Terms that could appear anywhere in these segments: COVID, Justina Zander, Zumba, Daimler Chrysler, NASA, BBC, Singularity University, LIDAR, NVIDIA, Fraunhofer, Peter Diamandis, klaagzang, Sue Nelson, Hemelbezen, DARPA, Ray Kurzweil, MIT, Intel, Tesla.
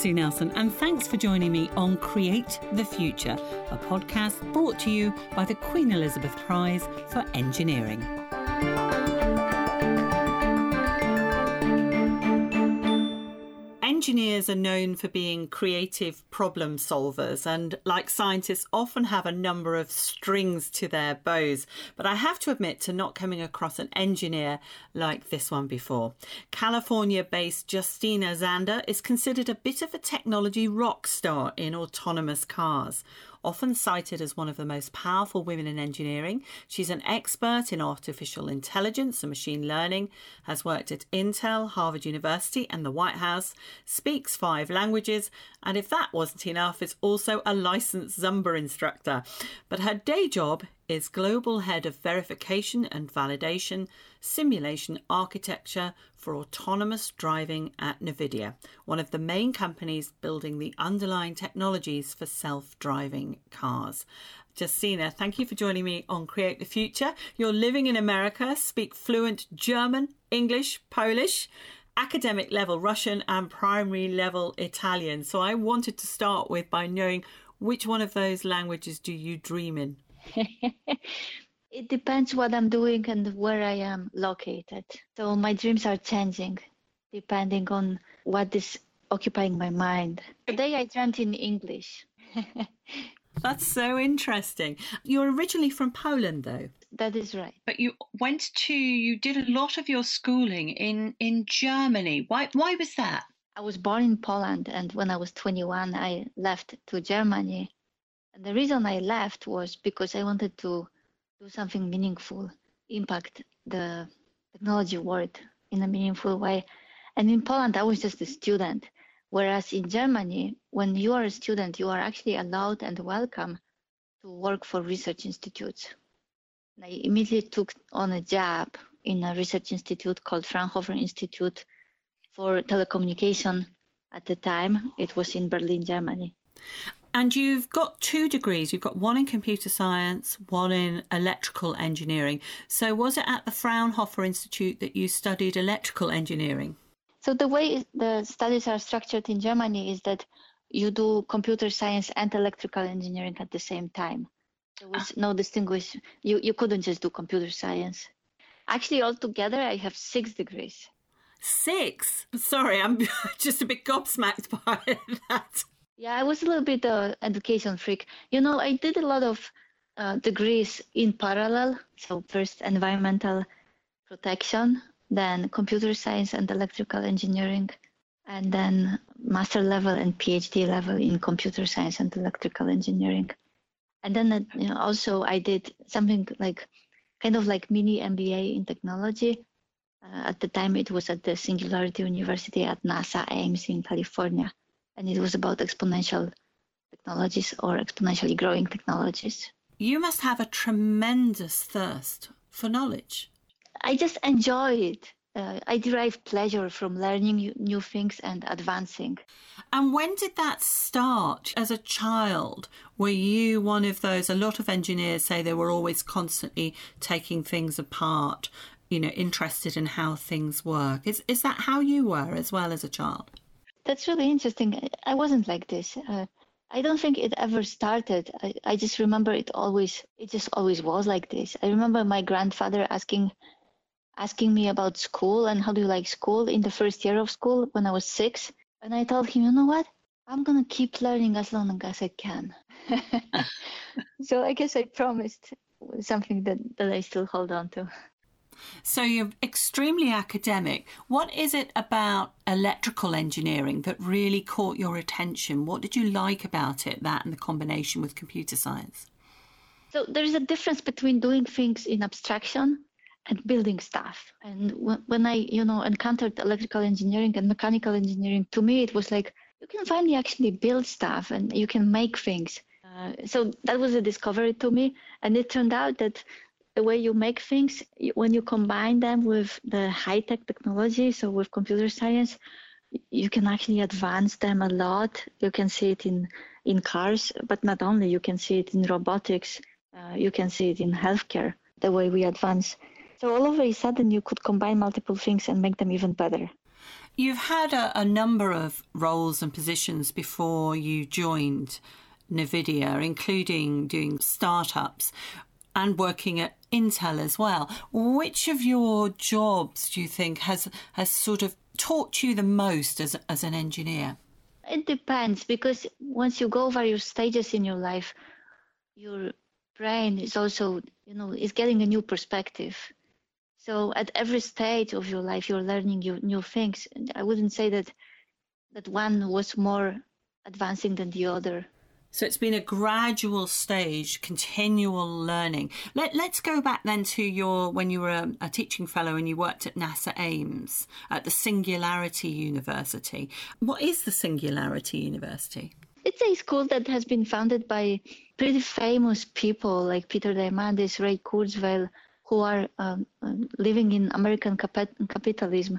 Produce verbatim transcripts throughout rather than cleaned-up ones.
Sue Nelson, and thanks for joining me on Create the Future, a podcast brought to you by the Queen Elizabeth Prize for Engineering. Engineers are known for being creative problem solvers and, like scientists, often have a number of strings to their bows. But I have to admit to not coming across an engineer like this one before. California-based Justina Zander is considered a bit of a technology rock star in autonomous cars. Often cited as one of the most powerful women in engineering, she's an expert in artificial intelligence and machine learning, has worked at Intel, Harvard University and the White House, speaks five languages, and if that wasn't enough, is also a licensed Zumba instructor. But her day job is Global Head of Verification and Validation Simulation Architecture for Autonomous Driving at NVIDIA, one of the main companies building the underlying technologies for self-driving cars. Justina, thank you for joining me on Create the Future. You're living in America, speak fluent German, English, Polish, academic level Russian and primary level Italian. So I wanted to start with by knowing which one of those languages do you dream in? It depends what I'm doing and where I am located. So my dreams are changing depending on what is occupying my mind. Today I dreamt in English. That's so interesting. You're originally from Poland, though. That is right. But you went to, you did a lot of your schooling in, in Germany. Why, why was that? I was born in Poland, and when I was twenty-one, I left to Germany. And the reason I left was because I wanted to do something meaningful, impact the technology world in a meaningful way. And in Poland, I was just a student. Whereas in Germany, when you are a student, you are actually allowed and welcome to work for research institutes. And I immediately took on a job in a research institute called Fraunhofer Institute for Telecommunication at the time. It was in Berlin, Germany. And you've got two degrees. You've got one in computer science, one in electrical engineering. So was it at the Fraunhofer Institute that you studied electrical engineering? So the way the studies are structured in Germany is that you do computer science and electrical engineering at the same time. There was no distinguish. You, you couldn't just do computer science. Actually, altogether, I have six degrees. Six? Sorry, I'm just a bit gobsmacked by that. Yeah, I was a little bit an education freak. You know, I did a lot of uh, degrees in parallel. So first environmental protection, then computer science and electrical engineering, and then master level and PhD level in computer science and electrical engineering. And then you know, also I did something like kind of like mini M B A in technology. Uh, at the time, it was at the Singularity University at NASA A M C in California. And it was about exponential technologies or exponentially growing technologies. You must have a tremendous thirst for knowledge. I just enjoy it. Uh, I derive pleasure from learning new, new things and advancing. And when did that start? As a child, were you one of those, a lot of engineers say they were always constantly taking things apart, you know, interested in how things work. Is, is that how you were as well as a child? That's really interesting. I wasn't like this. Uh, I don't think it ever started. I, I just remember it always, it just always was like this. I remember my grandfather asking asking me about school and how do you like school in the first year of school when I was six. And I told him, you know what? I'm going to keep learning as long as I can. So I guess I promised something that, that I still hold on to. So you're extremely academic. What is it about electrical engineering that really caught your attention? What did you like about it, that and the combination with computer science? So there is a difference between doing things in abstraction and building stuff. And when I, you know, encountered electrical engineering and mechanical engineering, to me it was like, you can finally actually build stuff and you can make things. Uh, so that was a discovery to me. And it turned out that the way you make things, when you combine them with the high-tech technology, so with computer science, you can actually advance them a lot. You can see it in, in cars, but not only. You can see it in robotics. Uh, you can see it in healthcare, the way we advance. So all of a sudden, you could combine multiple things and make them even better. You've had a, a number of roles and positions before you joined NVIDIA, including doing startups and working at Intel as well. Which of your jobs do you think has has sort of taught you the most as as an engineer? It depends, because once you go various stages in your life, your brain is also, you know, is getting a new perspective. So at every stage of your life, you're learning new, new things. And I wouldn't say that that one was more advancing than the other. So it's been a gradual stage, continual learning. Let, let's go back then to your when you were a, a teaching fellow and you worked at NASA Ames, at the Singularity University. What is the Singularity University? It's a school that has been founded by pretty famous people like Peter Diamandis, Ray Kurzweil, who are um, living in American cap- capitalism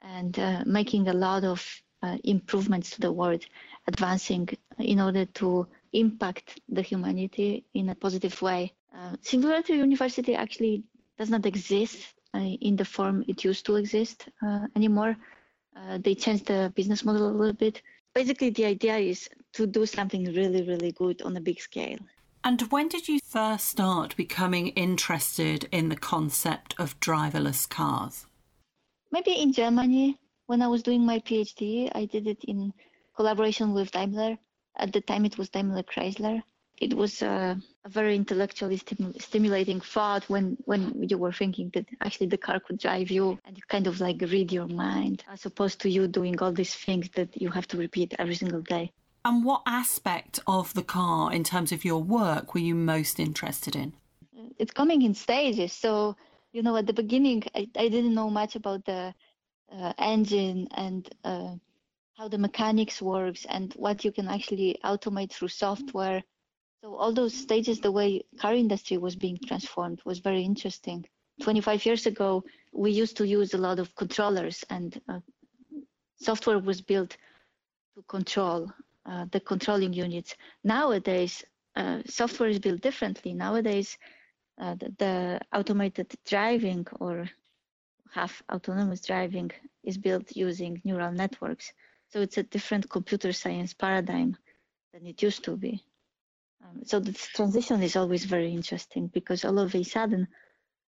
and uh, making a lot of uh, improvements to the world, advancing in order to impact the humanity in a positive way. Uh, Singularity University actually does not exist uh, in the form it used to exist uh, anymore. Uh, they changed the business model a little bit. Basically, the idea is to do something really, really good on a big scale. And when did you first start becoming interested in the concept of driverless cars? Maybe in Germany, when I was doing my PhD. I did it in collaboration with Daimler. At the time, it was Daimler Chrysler. It was uh, a very intellectually stimul- stimulating thought when, when you were thinking that actually the car could drive you and you kind of like read your mind, as opposed to you doing all these things that you have to repeat every single day. And what aspect of the car, in terms of your work, were you most interested in? It's coming in stages. So, you know, at the beginning, I, I didn't know much about the uh, engine and uh, how the mechanics works and what you can actually automate through software. So all those stages, the way car industry was being transformed was very interesting. twenty-five years ago, we used to use a lot of controllers and uh, software was built to control Uh, the controlling units. Nowadays, uh, software is built differently. Nowadays, uh, the, the automated driving or half autonomous driving is built using neural networks. So it's a different computer science paradigm than it used to be. Um, so this transition is always very interesting, because all of a sudden,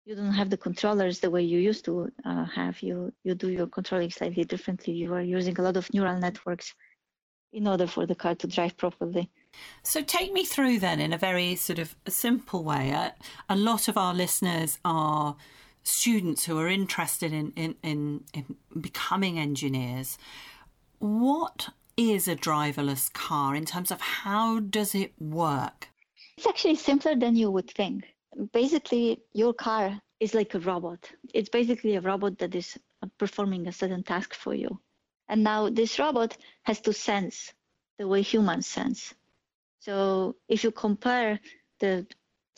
you don't have the controllers the way you used to uh, have. You, you do your controlling slightly differently. You are using a lot of neural networks in order for the car to drive properly. So take me through then, in a very sort of simple way. A, a lot of our listeners are students who are interested in, in, in, in becoming engineers. What is a driverless car in terms of how does it work? It's actually simpler than you would think. Basically, your car is like a robot. It's basically a robot that is performing a certain task for you. And now this robot has to sense the way humans sense. So if you compare the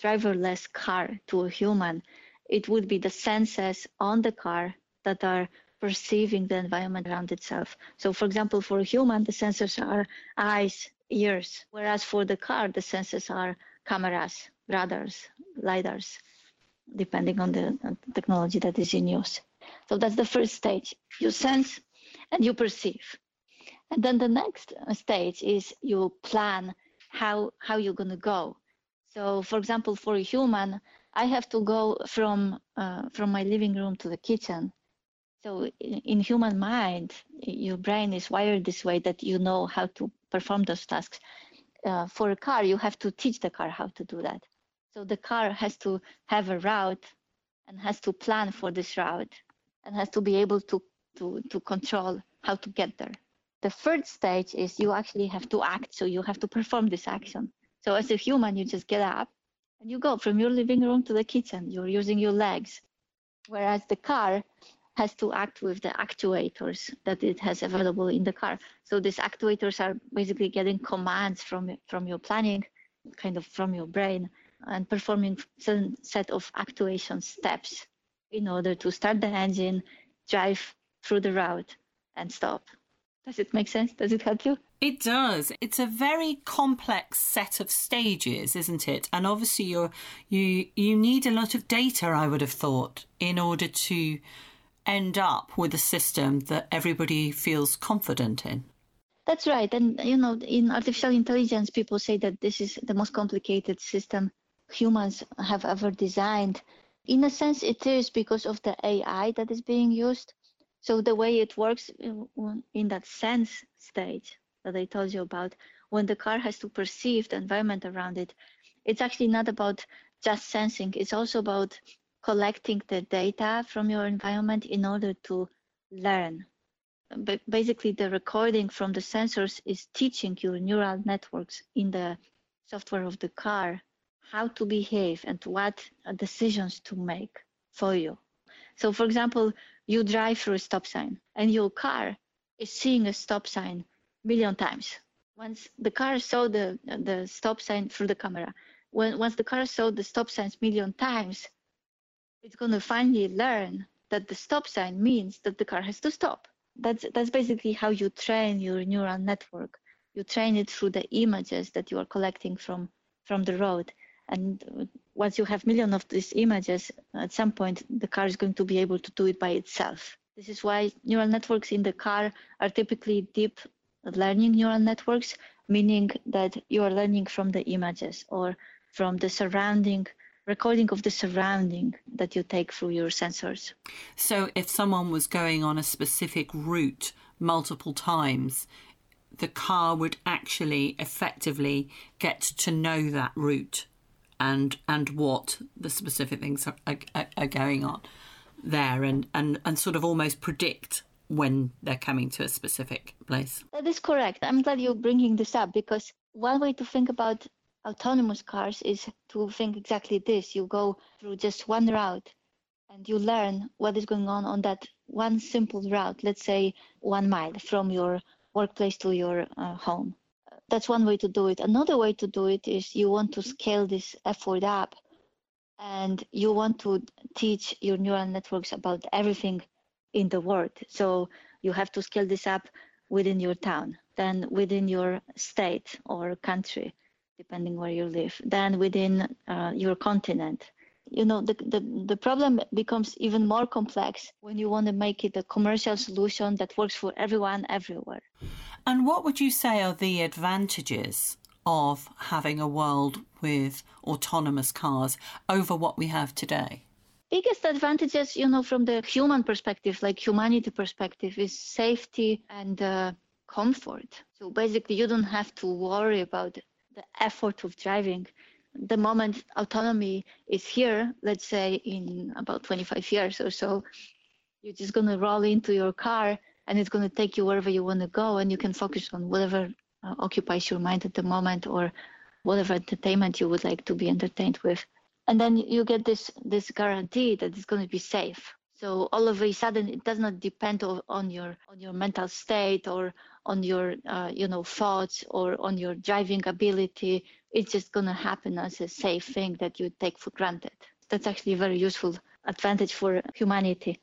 driverless car to a human, it would be the senses on the car that are perceiving the environment around itself. So for example, for a human, the sensors are eyes, ears, whereas for the car, the sensors are cameras, radars, LIDARs, depending on the technology that is in use. So that's the first stage. You sense and you perceive. And then the next stage is you plan how how you're going to go. So, for example, for a human, I have to go from uh, from my living room to the kitchen. So in, in human mind, your brain is wired this way that you know how to perform those tasks. Uh, for a car, you have to teach the car how to do that. So the car has to have a route and has to plan for this route and has to be able to To, to control how to get there. The third stage is you actually have to act, so you have to perform this action. So as a human, you just get up and you go from your living room to the kitchen. You're using your legs, whereas the car has to act with the actuators that it has available in the car. So these actuators are basically getting commands from, from your planning, kind of from your brain, and performing certain set of actuation steps in order to start the engine, drive through the route and stop. Does it make sense? Does it help you? It does. It's a very complex set of stages, isn't it? And obviously you're, you you need a lot of data, I would have thought, in order to end up with a system that everybody feels confident in. That's right. And, you know, in artificial intelligence, people say that this is the most complicated system humans have ever designed. In a sense, it is because of the A I that is being used. So the way it works in that sense stage that I told you about, when the car has to perceive the environment around it, it's actually not about just sensing. It's also about collecting the data from your environment in order to learn. But basically, the recording from the sensors is teaching your neural networks in the software of the car how to behave and what decisions to make for you. So, for example, you drive through a stop sign and your car is seeing a stop sign a million times. Once the car saw the, the stop sign through the camera, when, once the car saw the stop signs a million times, it's going to finally learn that the stop sign means that the car has to stop. That's that's basically how you train your neural network. You train it through the images that you are collecting from, from the road. And once you have millions of these images, at some point, the car is going to be able to do it by itself. This is why neural networks in the car are typically deep learning neural networks, meaning that you are learning from the images or from the surrounding, recording of the surrounding that you take through your sensors. So if someone was going on a specific route multiple times, the car would actually effectively get to know that route and and what the specific things are, are, are going on there and, and, and sort of almost predict when they're coming to a specific place. That is correct. I'm glad you're bringing this up because one way to think about autonomous cars is to think exactly this. You go through just one route and you learn what is going on on that one simple route, let's say one mile from your workplace to your uh, home. That's one way to do it. Another way to do it is you want to scale this effort up and you want to teach your neural networks about everything in the world. So you have to scale this up within your town, then within your state or country, depending where you live, than within uh, your continent. You know, the, the the problem becomes even more complex when you want to make it a commercial solution that works for everyone everywhere. And what would you say are the advantages of having a world with autonomous cars over what we have today? Biggest advantages, you know, from the human perspective, like humanity perspective, is safety and uh, comfort. So basically, you don't have to worry about the effort of driving. The moment autonomy is here, let's say in about twenty-five years or so, you're just going to roll into your car and it's going to take you wherever you want to go and you can focus on whatever uh, occupies your mind at the moment or whatever entertainment you would like to be entertained with. And then you get this, this guarantee that it's going to be safe. So all of a sudden, it does not depend on, on your on your mental state or on your uh, you know thoughts or on your driving ability. It's just gonna happen as a safe thing that you take for granted. That's actually a very useful advantage for humanity.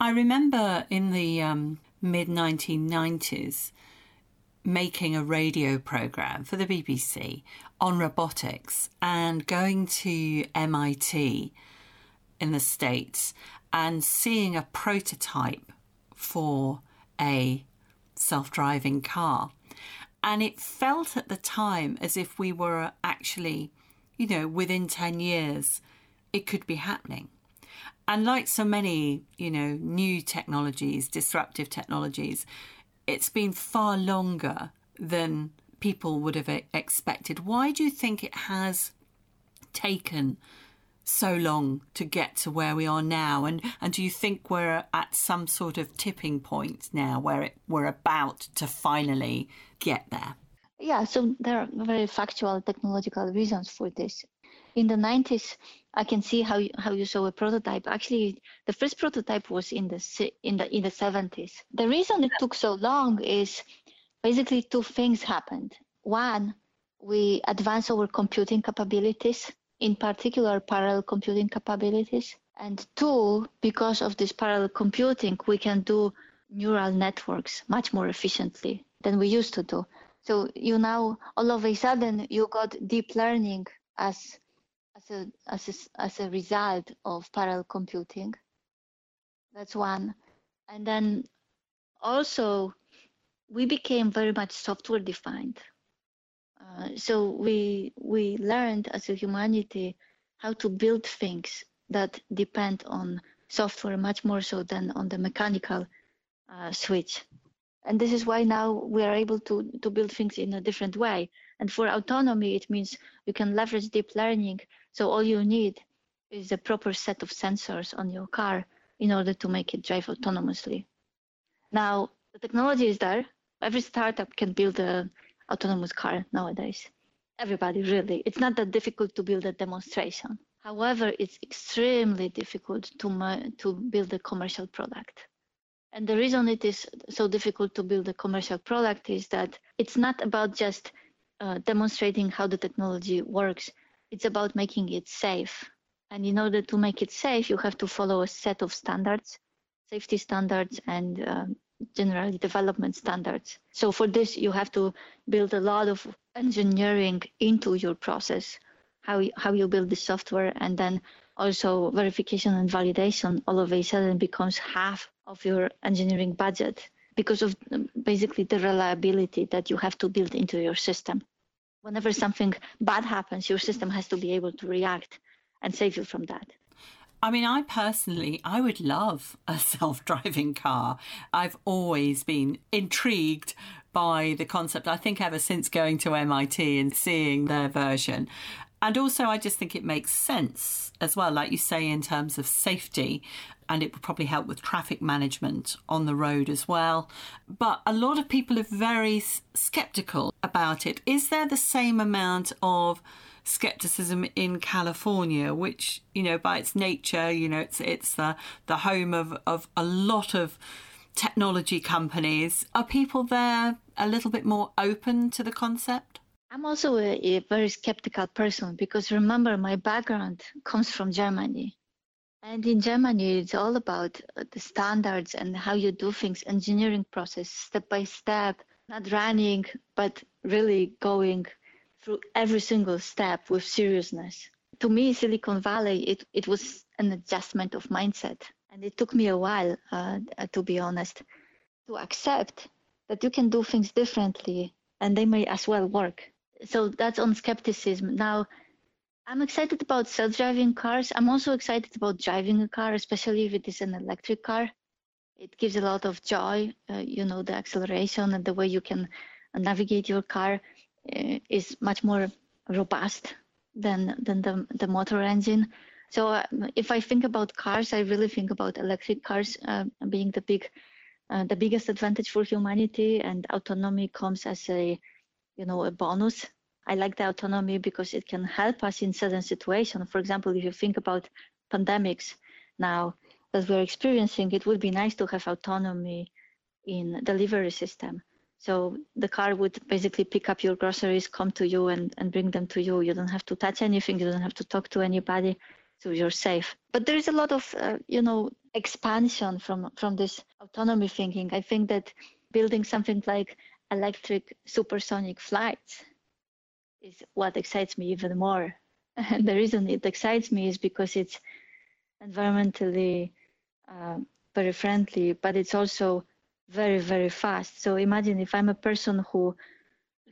I remember in the um, mid nineteen nineties making a radio program for the B B C on robotics and going to M I T in the States and seeing a prototype for a self-driving car. And it felt at the time as if we were actually, you know, within ten years, it could be happening. And like so many, you know, new technologies, disruptive technologies, it's been far longer than people would have expected. Why do you think it has taken so long to get to where we are now? And, and do you think we're at some sort of tipping point now where it, we're about to finally get there? Yeah, so there are very factual technological reasons for this. In the nineties, I can see how you, how you saw a prototype. Actually, the first prototype was in the in the in the seventies. The reason it took so long is basically two things happened. One, we advanced our computing capabilities, in particular parallel computing capabilities. And two, because of this parallel computing, we can do neural networks much more efficiently than we used to do. So you now, all of a sudden, you got deep learning as, as, a, as, a, as a result of parallel computing. That's one. And then also, we became very much software defined. Uh, so we we learned as a humanity how to build things that depend on software much more so than on the mechanical uh, switch. And this is why now we are able to, to build things in a different way. And for autonomy, it means you can leverage deep learning. So all you need is a proper set of sensors on your car in order to make it drive autonomously. Now, the technology is there. Every startup can build an autonomous car nowadays. Everybody, really. It's not that difficult to build a demonstration. However, it's extremely difficult to, to build a commercial product. And the reason it is so difficult to build a commercial product is that it's not about just uh, demonstrating how the technology works. It's about making it safe. And in order to make it safe, you have to follow a set of standards, safety standards, and um, generally development standards. So for this, you have to build a lot of engineering into your process, how you, how you build the software, and then also verification and validation all of a sudden becomes half of your engineering budget because of basically the reliability that you have to build into your system. Whenever something bad happens, your system has to be able to react and save you from that. I mean, I personally, I would love a self-driving car. I've always been intrigued by the concept, I think ever since going to M I T and seeing their version. And also, I just think it makes sense as well, like you say, in terms of safety, and it would probably help with traffic management on the road as well. But a lot of people are very sceptical about it. Is there the same amount of scepticism in California, which, you know, by its nature, you know, it's it's the, the home of, of a lot of technology companies? Are people there a little bit more open to the concept? I'm also a, a very skeptical person because, remember, my background comes from Germany. And in Germany, it's all about the standards and how you do things, engineering process, step by step, not running, but really going through every single step with seriousness. To me, Silicon Valley, it, it was an adjustment of mindset. And it took me a while, uh, to be honest, to accept that you can do things differently and they may as well work. So that's on skepticism. Now, I'm excited about self-driving cars. I'm also excited about driving a car, especially if it is an electric car. It gives a lot of joy. Uh, you know, the acceleration and the way you can navigate your car uh, is much more robust than than the, the motor engine. So uh, if I think about cars, I really think about electric cars uh, being the big, uh, the biggest advantage for humanity, and autonomy comes as a you know, a bonus. I like the autonomy because it can help us in certain situations. For example, if you think about pandemics now that we're experiencing, it would be nice to have autonomy in delivery system. So the car would basically pick up your groceries, come to you and, and bring them to you. You don't have to touch anything. You don't have to talk to anybody. So you're safe. But there is a lot of, uh, you know, expansion from, from this autonomy thinking. I think that building something like electric supersonic flights is what excites me even more. And the reason it excites me is because it's environmentally uh, very friendly, but it's also very, very fast. So imagine if I'm a person who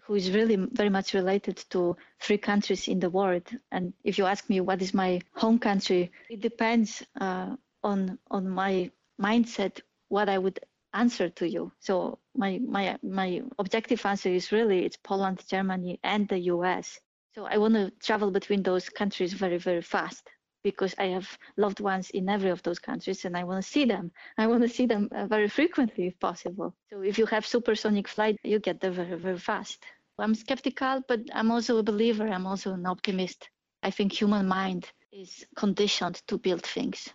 who is really very much related to three countries in the world. And if you ask me what is my home country, it depends uh, on on my mindset, what I would answer to you. So my my my objective answer is really it's Poland, Germany, and the U S. So I want to travel between those countries very, very fast because I have loved ones in every of those countries and I want to see them. I want to see them very frequently if possible. So if you have supersonic flight, you get there very, very fast. I'm skeptical, but I'm also a believer. I'm also an optimist. I think human mind is conditioned to build things.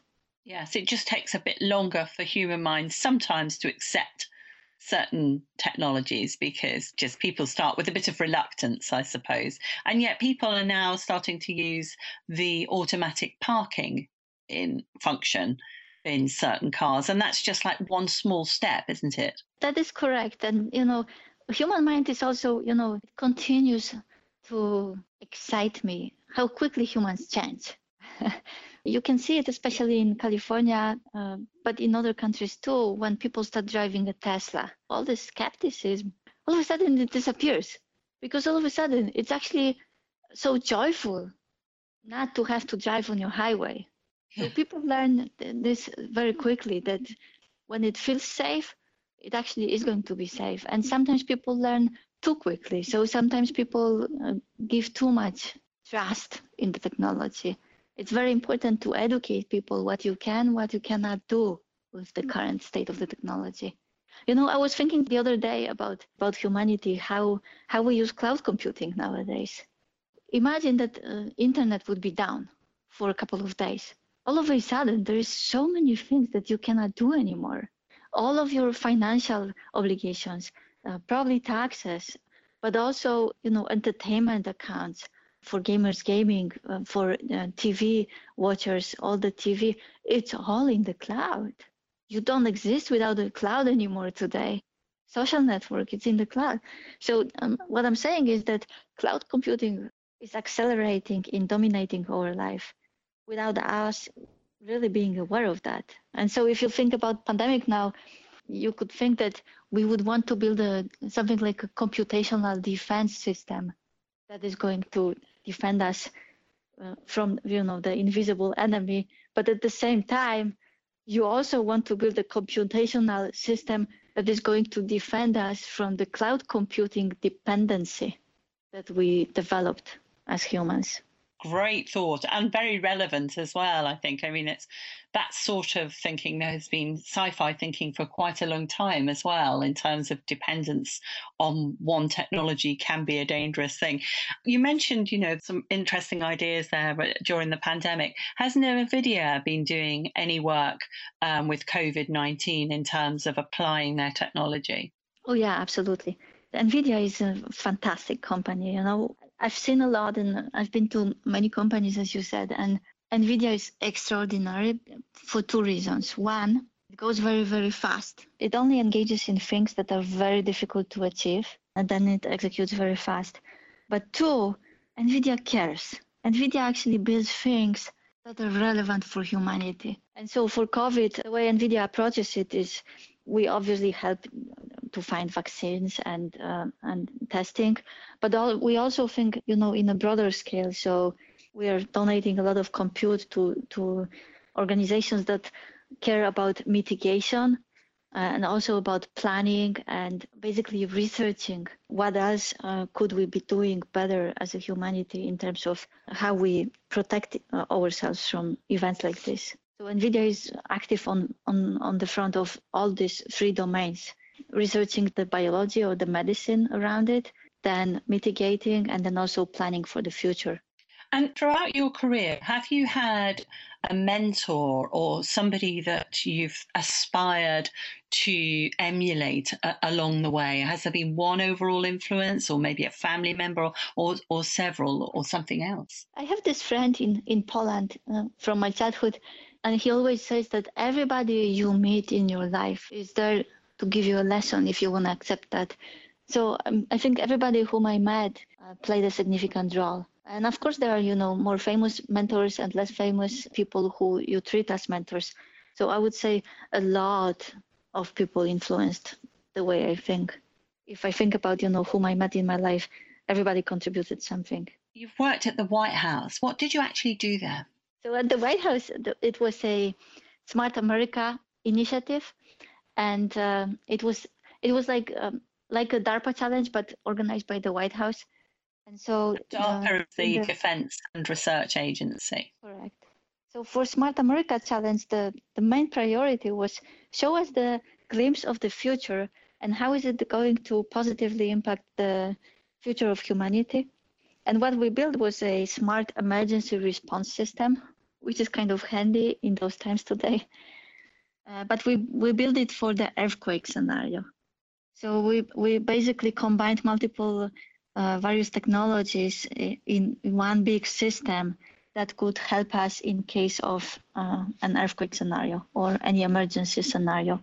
Yes, it just takes a bit longer for human minds sometimes to accept certain technologies because just people start with a bit of reluctance, I suppose. And yet people are now starting to use the automatic parking in function in certain cars. And that's just like one small step, isn't it? That is correct. And, you know, human mind is also, you know, it continues to excite me how quickly humans change. You can see it especially in California, uh, but in other countries too, when people start driving a Tesla. All this skepticism, all of a sudden it disappears, because all of a sudden it's actually so joyful not to have to drive on your highway. So people learn this very quickly, that when it feels safe, it actually is going to be safe. And sometimes people learn too quickly. So sometimes people give too much trust in the technology. It's very important to educate people what you can, what you cannot do with the current state of the technology. You know, I was thinking the other day about, about humanity, how, how we use cloud computing nowadays. Imagine that uh, internet would be down for a couple of days. All of a sudden, there is so many things that you cannot do anymore. All of your financial obligations, uh, probably taxes, but also, you know, entertainment accounts, for gamers gaming, uh, for uh, T V watchers, all the T V, it's all in the cloud. You don't exist without the cloud anymore today. Social network, it's in the cloud. So um, what I'm saying is that cloud computing is accelerating in dominating our life without us really being aware of that. And so if you think about pandemic now, you could think that we would want to build a, something like a computational defense system that is going to defend us uh, from, you know, the invisible enemy. But at the same time, you also want to build a computational system that is going to defend us from the cloud computing dependency that we developed as humans. Great thought, and very relevant as well, I think. I mean, it's that sort of thinking that has been sci-fi thinking for quite a long time as well, in terms of dependence on one technology can be a dangerous thing. You mentioned, you know, some interesting ideas there during the pandemic. Has NVIDIA been doing any work um, with COVID nineteen in terms of applying their technology? Oh, yeah, absolutely. NVIDIA is a fantastic company, you know. I've seen a lot, and I've been to many companies, as you said, and NVIDIA is extraordinary for two reasons. One, it goes very, very fast. It only engages in things that are very difficult to achieve, and then it executes very fast. But two, NVIDIA cares. NVIDIA actually builds things that are relevant for humanity. And so for COVID, the way NVIDIA approaches it is, we obviously help to find vaccines and uh, and testing, but all, we also think, you know, in a broader scale. So we are donating a lot of compute to to organizations that care about mitigation uh, and also about planning, and basically researching what else uh, could we be doing better as a humanity in terms of how we protect uh, ourselves from events like this. So NVIDIA is active on, on, on the front of all these three domains, researching the biology or the medicine around it, then mitigating, and then also planning for the future. And throughout your career, have you had a mentor or somebody that you've aspired to emulate a- along the way? Has there been one overall influence, or maybe a family member, or, or several, or something else? I have this friend in, in Poland uh, from my childhood. And he always says that everybody you meet in your life is there to give you a lesson if you want to accept that. So um, I think everybody whom I met uh, played a significant role. And of course, there are, you know, more famous mentors and less famous people who you treat as mentors. So I would say a lot of people influenced the way I think. If I think about, you know, whom I met in my life, everybody contributed something. You've worked at the White House. What did you actually do there? So at the White House, it was a Smart America initiative, and uh, it was it was like um, like a DARPA challenge, but organized by the White House. And so DARPA uh, is the, the Defense and Research Agency. Correct. So for Smart America challenge, the the main priority was show us the glimpse of the future and how is it going to positively impact the future of humanity. And what we built was a smart emergency response system, which is kind of handy in those times today. Uh, but we, we built it for the earthquake scenario. So we, we basically combined multiple uh, various technologies in one big system that could help us in case of uh, an earthquake scenario or any emergency scenario.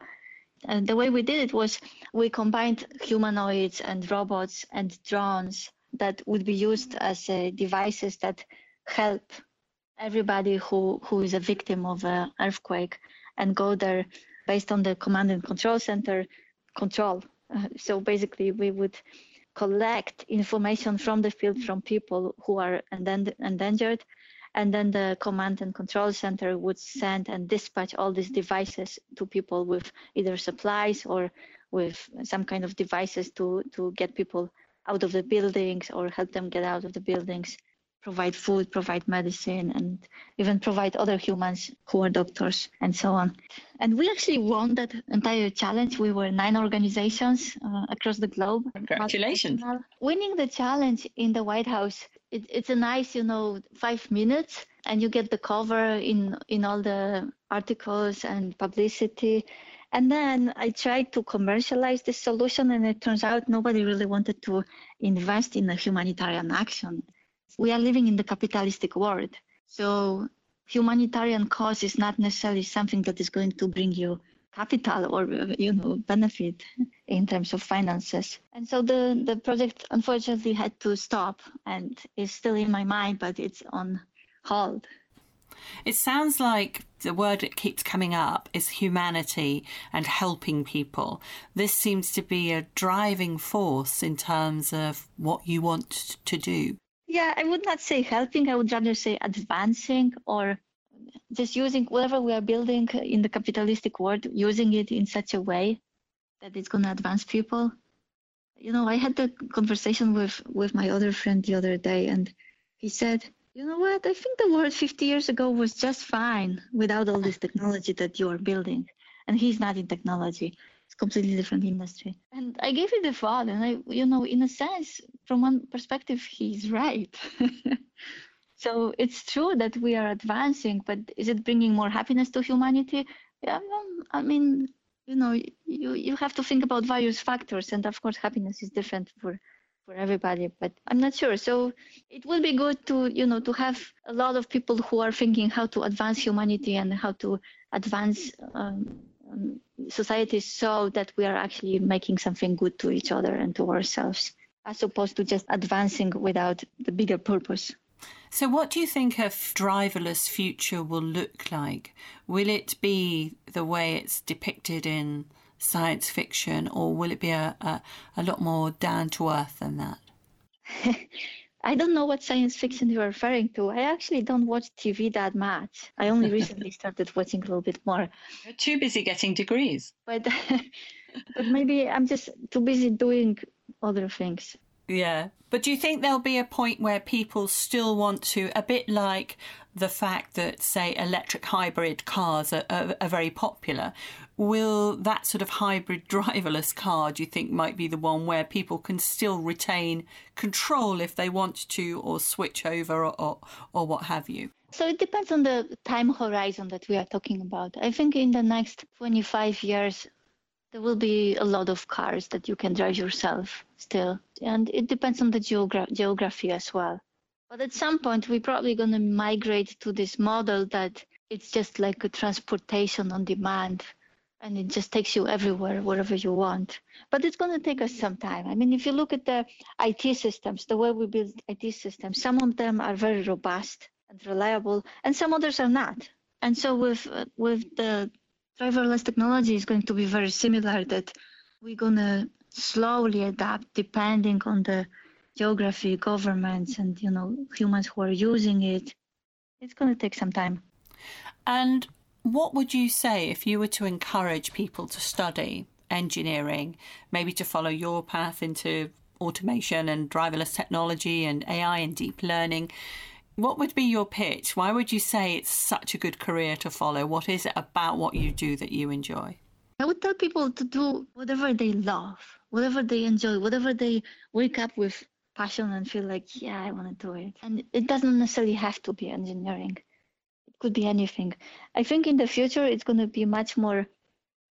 And the way we did it was we combined humanoids and robots and drones that would be used as uh, devices that help everybody who, who is a victim of an earthquake and go there based on the command and control center control. Uh, so basically we would collect information from the field from people who are endangered, and then the command and control center would send and dispatch all these devices to people with either supplies or with some kind of devices to, to get people out of the buildings or help them get out of the buildings, provide food, provide medicine, and even provide other humans who are doctors and so on. And we actually won that entire challenge. We were nine organizations uh, across the globe. Congratulations. Winning the challenge in the White House, it, it's a nice, you know, five minutes and you get the cover in, in all the articles and publicity. And then I tried to commercialize this solution, and it turns out nobody really wanted to invest in a humanitarian action. We are living in the capitalistic world, so humanitarian cause is not necessarily something that is going to bring you capital or, you know, benefit in terms of finances. And so the, the project unfortunately had to stop, and it's still in my mind, but it's on hold. It sounds like the word that keeps coming up is humanity and helping people. This seems to be a driving force in terms of what you want to do. Yeah, I would not say helping. I would rather say advancing, or just using whatever we are building in the capitalistic world, using it in such a way that it's going to advance people. You know, I had the conversation with, with my other friend the other day, and he said, you know what, I think the world fifty years ago was just fine without all this technology that you are building. And he's not in technology. Completely different industry. And I gave it a thought, and I, you know, in a sense, from one perspective, he's right. So it's true that we are advancing, but is it bringing more happiness to humanity? Yeah, I mean, you know, you, you have to think about various factors, and of course, happiness is different for, for everybody, but I'm not sure. So it will be good to, you know, to have a lot of people who are thinking how to advance humanity and how to advance um, society, so that we are actually making something good to each other and to ourselves, as opposed to just advancing without the bigger purpose. So what do you think a driverless future will look like? Will it be the way it's depicted in science fiction, or will it be a, a, a lot more down to earth than that? I don't know what science fiction you're referring to. I actually don't watch T V that much. I only recently started watching a little bit more. You're too busy getting degrees. But, but maybe I'm just too busy doing other things. Yeah. But do you think there'll be a point where people still want to, a bit like the fact that, say, electric hybrid cars are, are, are very popular, will that sort of hybrid driverless car, do you think, might be the one where people can still retain control if they want to, or switch over, or, or, or what have you? So it depends on the time horizon that we are talking about. I think in the next twenty-five years, there will be a lot of cars that you can drive yourself still. And it depends on the geogra- geography as well. But at some point, we're probably going to migrate to this model that it's just like a transportation on demand. And it just takes you everywhere, wherever you want. But it's going to take us some time. I mean, if you look at the I T systems, the way we build I T systems, some of them are very robust and reliable, and some others are not. And so with uh, with the driverless technology is going to be very similar, that we're going to slowly adapt depending on the geography, governments, and, you know, humans who are using it. It's going to take some time. And what would you say if you were to encourage people to study engineering, maybe to follow your path into automation and driverless technology and A I and deep learning? What would be your pitch? Why would you say it's such a good career to follow? What is it about what you do that you enjoy? I would tell people to do whatever they love, whatever they enjoy, whatever they wake up with passion and feel like, yeah, I want to do it. And it doesn't necessarily have to be engineering. It could be anything. I think in the future, it's going to be much more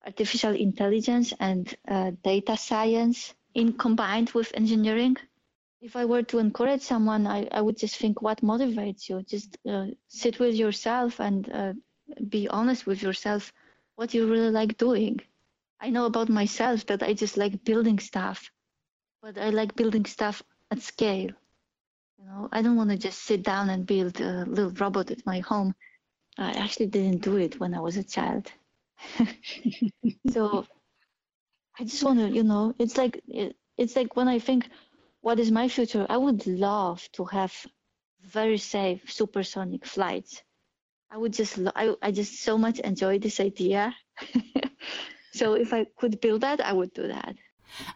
artificial intelligence and uh, data science in combined with engineering. If I were to encourage someone, I, I would just think, what motivates you? Just uh, sit with yourself and uh, be honest with yourself, what you really like doing. I know about myself that I just like building stuff, but I like building stuff at scale. You know, I don't want to just sit down and build a little robot at my home. I actually didn't do it when I was a child. So I just want to, you know, it's like it, it's like when I think, what is my future? I would love to have very safe supersonic flights. I would just, I, I just so much enjoy this idea. So if I could build that, I would do that.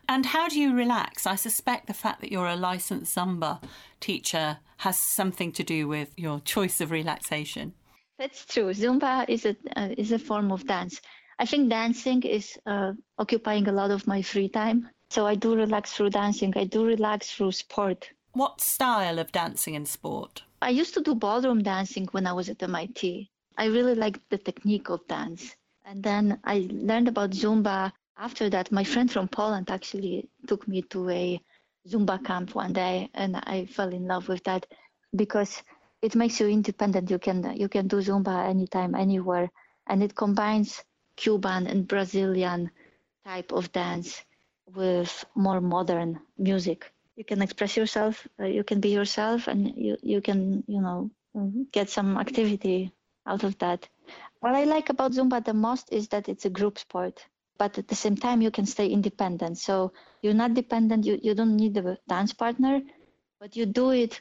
And how do you relax? I suspect the fact that you're a licensed Zumba teacher has something to do with your choice of relaxation. That's true. Zumba is a uh, is a form of dance. I think dancing is uh, occupying a lot of my free time. So I do relax through dancing. I do relax through sport. What style of dancing and sport? I used to do ballroom dancing when I was at M I T. I really liked the technique of dance. And then I learned about Zumba. After that, my friend from Poland actually took me to a Zumba camp one day, and I fell in love with that because it makes you independent. You can you can do Zumba anytime, anywhere, and it combines Cuban and Brazilian type of dance with more modern music. You can express yourself, you can be yourself, and you, you can, you know, get some activity out of that. What I like about Zumba the most is that it's a group sport. But at the same time, you can stay independent. So you're not dependent. You, you don't need a dance partner, but you do it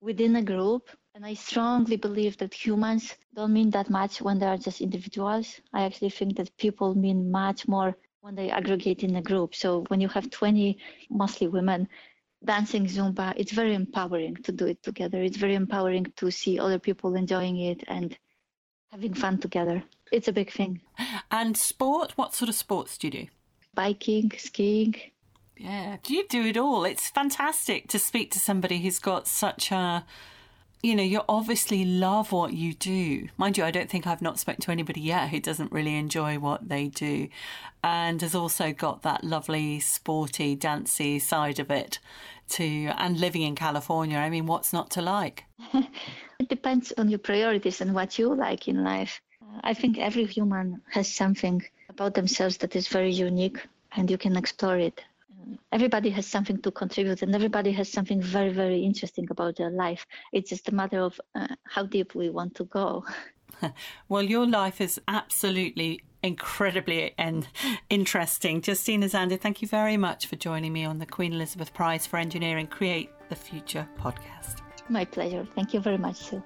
within a group. And I strongly believe that humans don't mean that much when they are just individuals. I actually think that people mean much more when they aggregate in a group. So when you have twenty, mostly women, dancing Zumba, it's very empowering to do it together. It's very empowering to see other people enjoying it and having fun together. It's a big thing. And sport? What sort of sports do you do? Biking, skiing. Yeah, you do it all. It's fantastic to speak to somebody who's got such a, you know, you obviously love what you do. Mind you, I don't think I've not spoken to anybody yet who doesn't really enjoy what they do and has also got that lovely, sporty, dancey side of it too. And living in California, I mean, what's not to like? It depends on your priorities and what you like in life. I think every human has something about themselves that is very unique, and you can explore it. Everybody has something to contribute, and everybody has something very, very interesting about their life. It's just a matter of uh, how deep we want to go. Well, your life is absolutely incredibly and interesting. Justina Zander, thank you very much for joining me on the Queen Elizabeth Prize for Engineering Create the Future podcast. My pleasure. Thank you very much, Sue.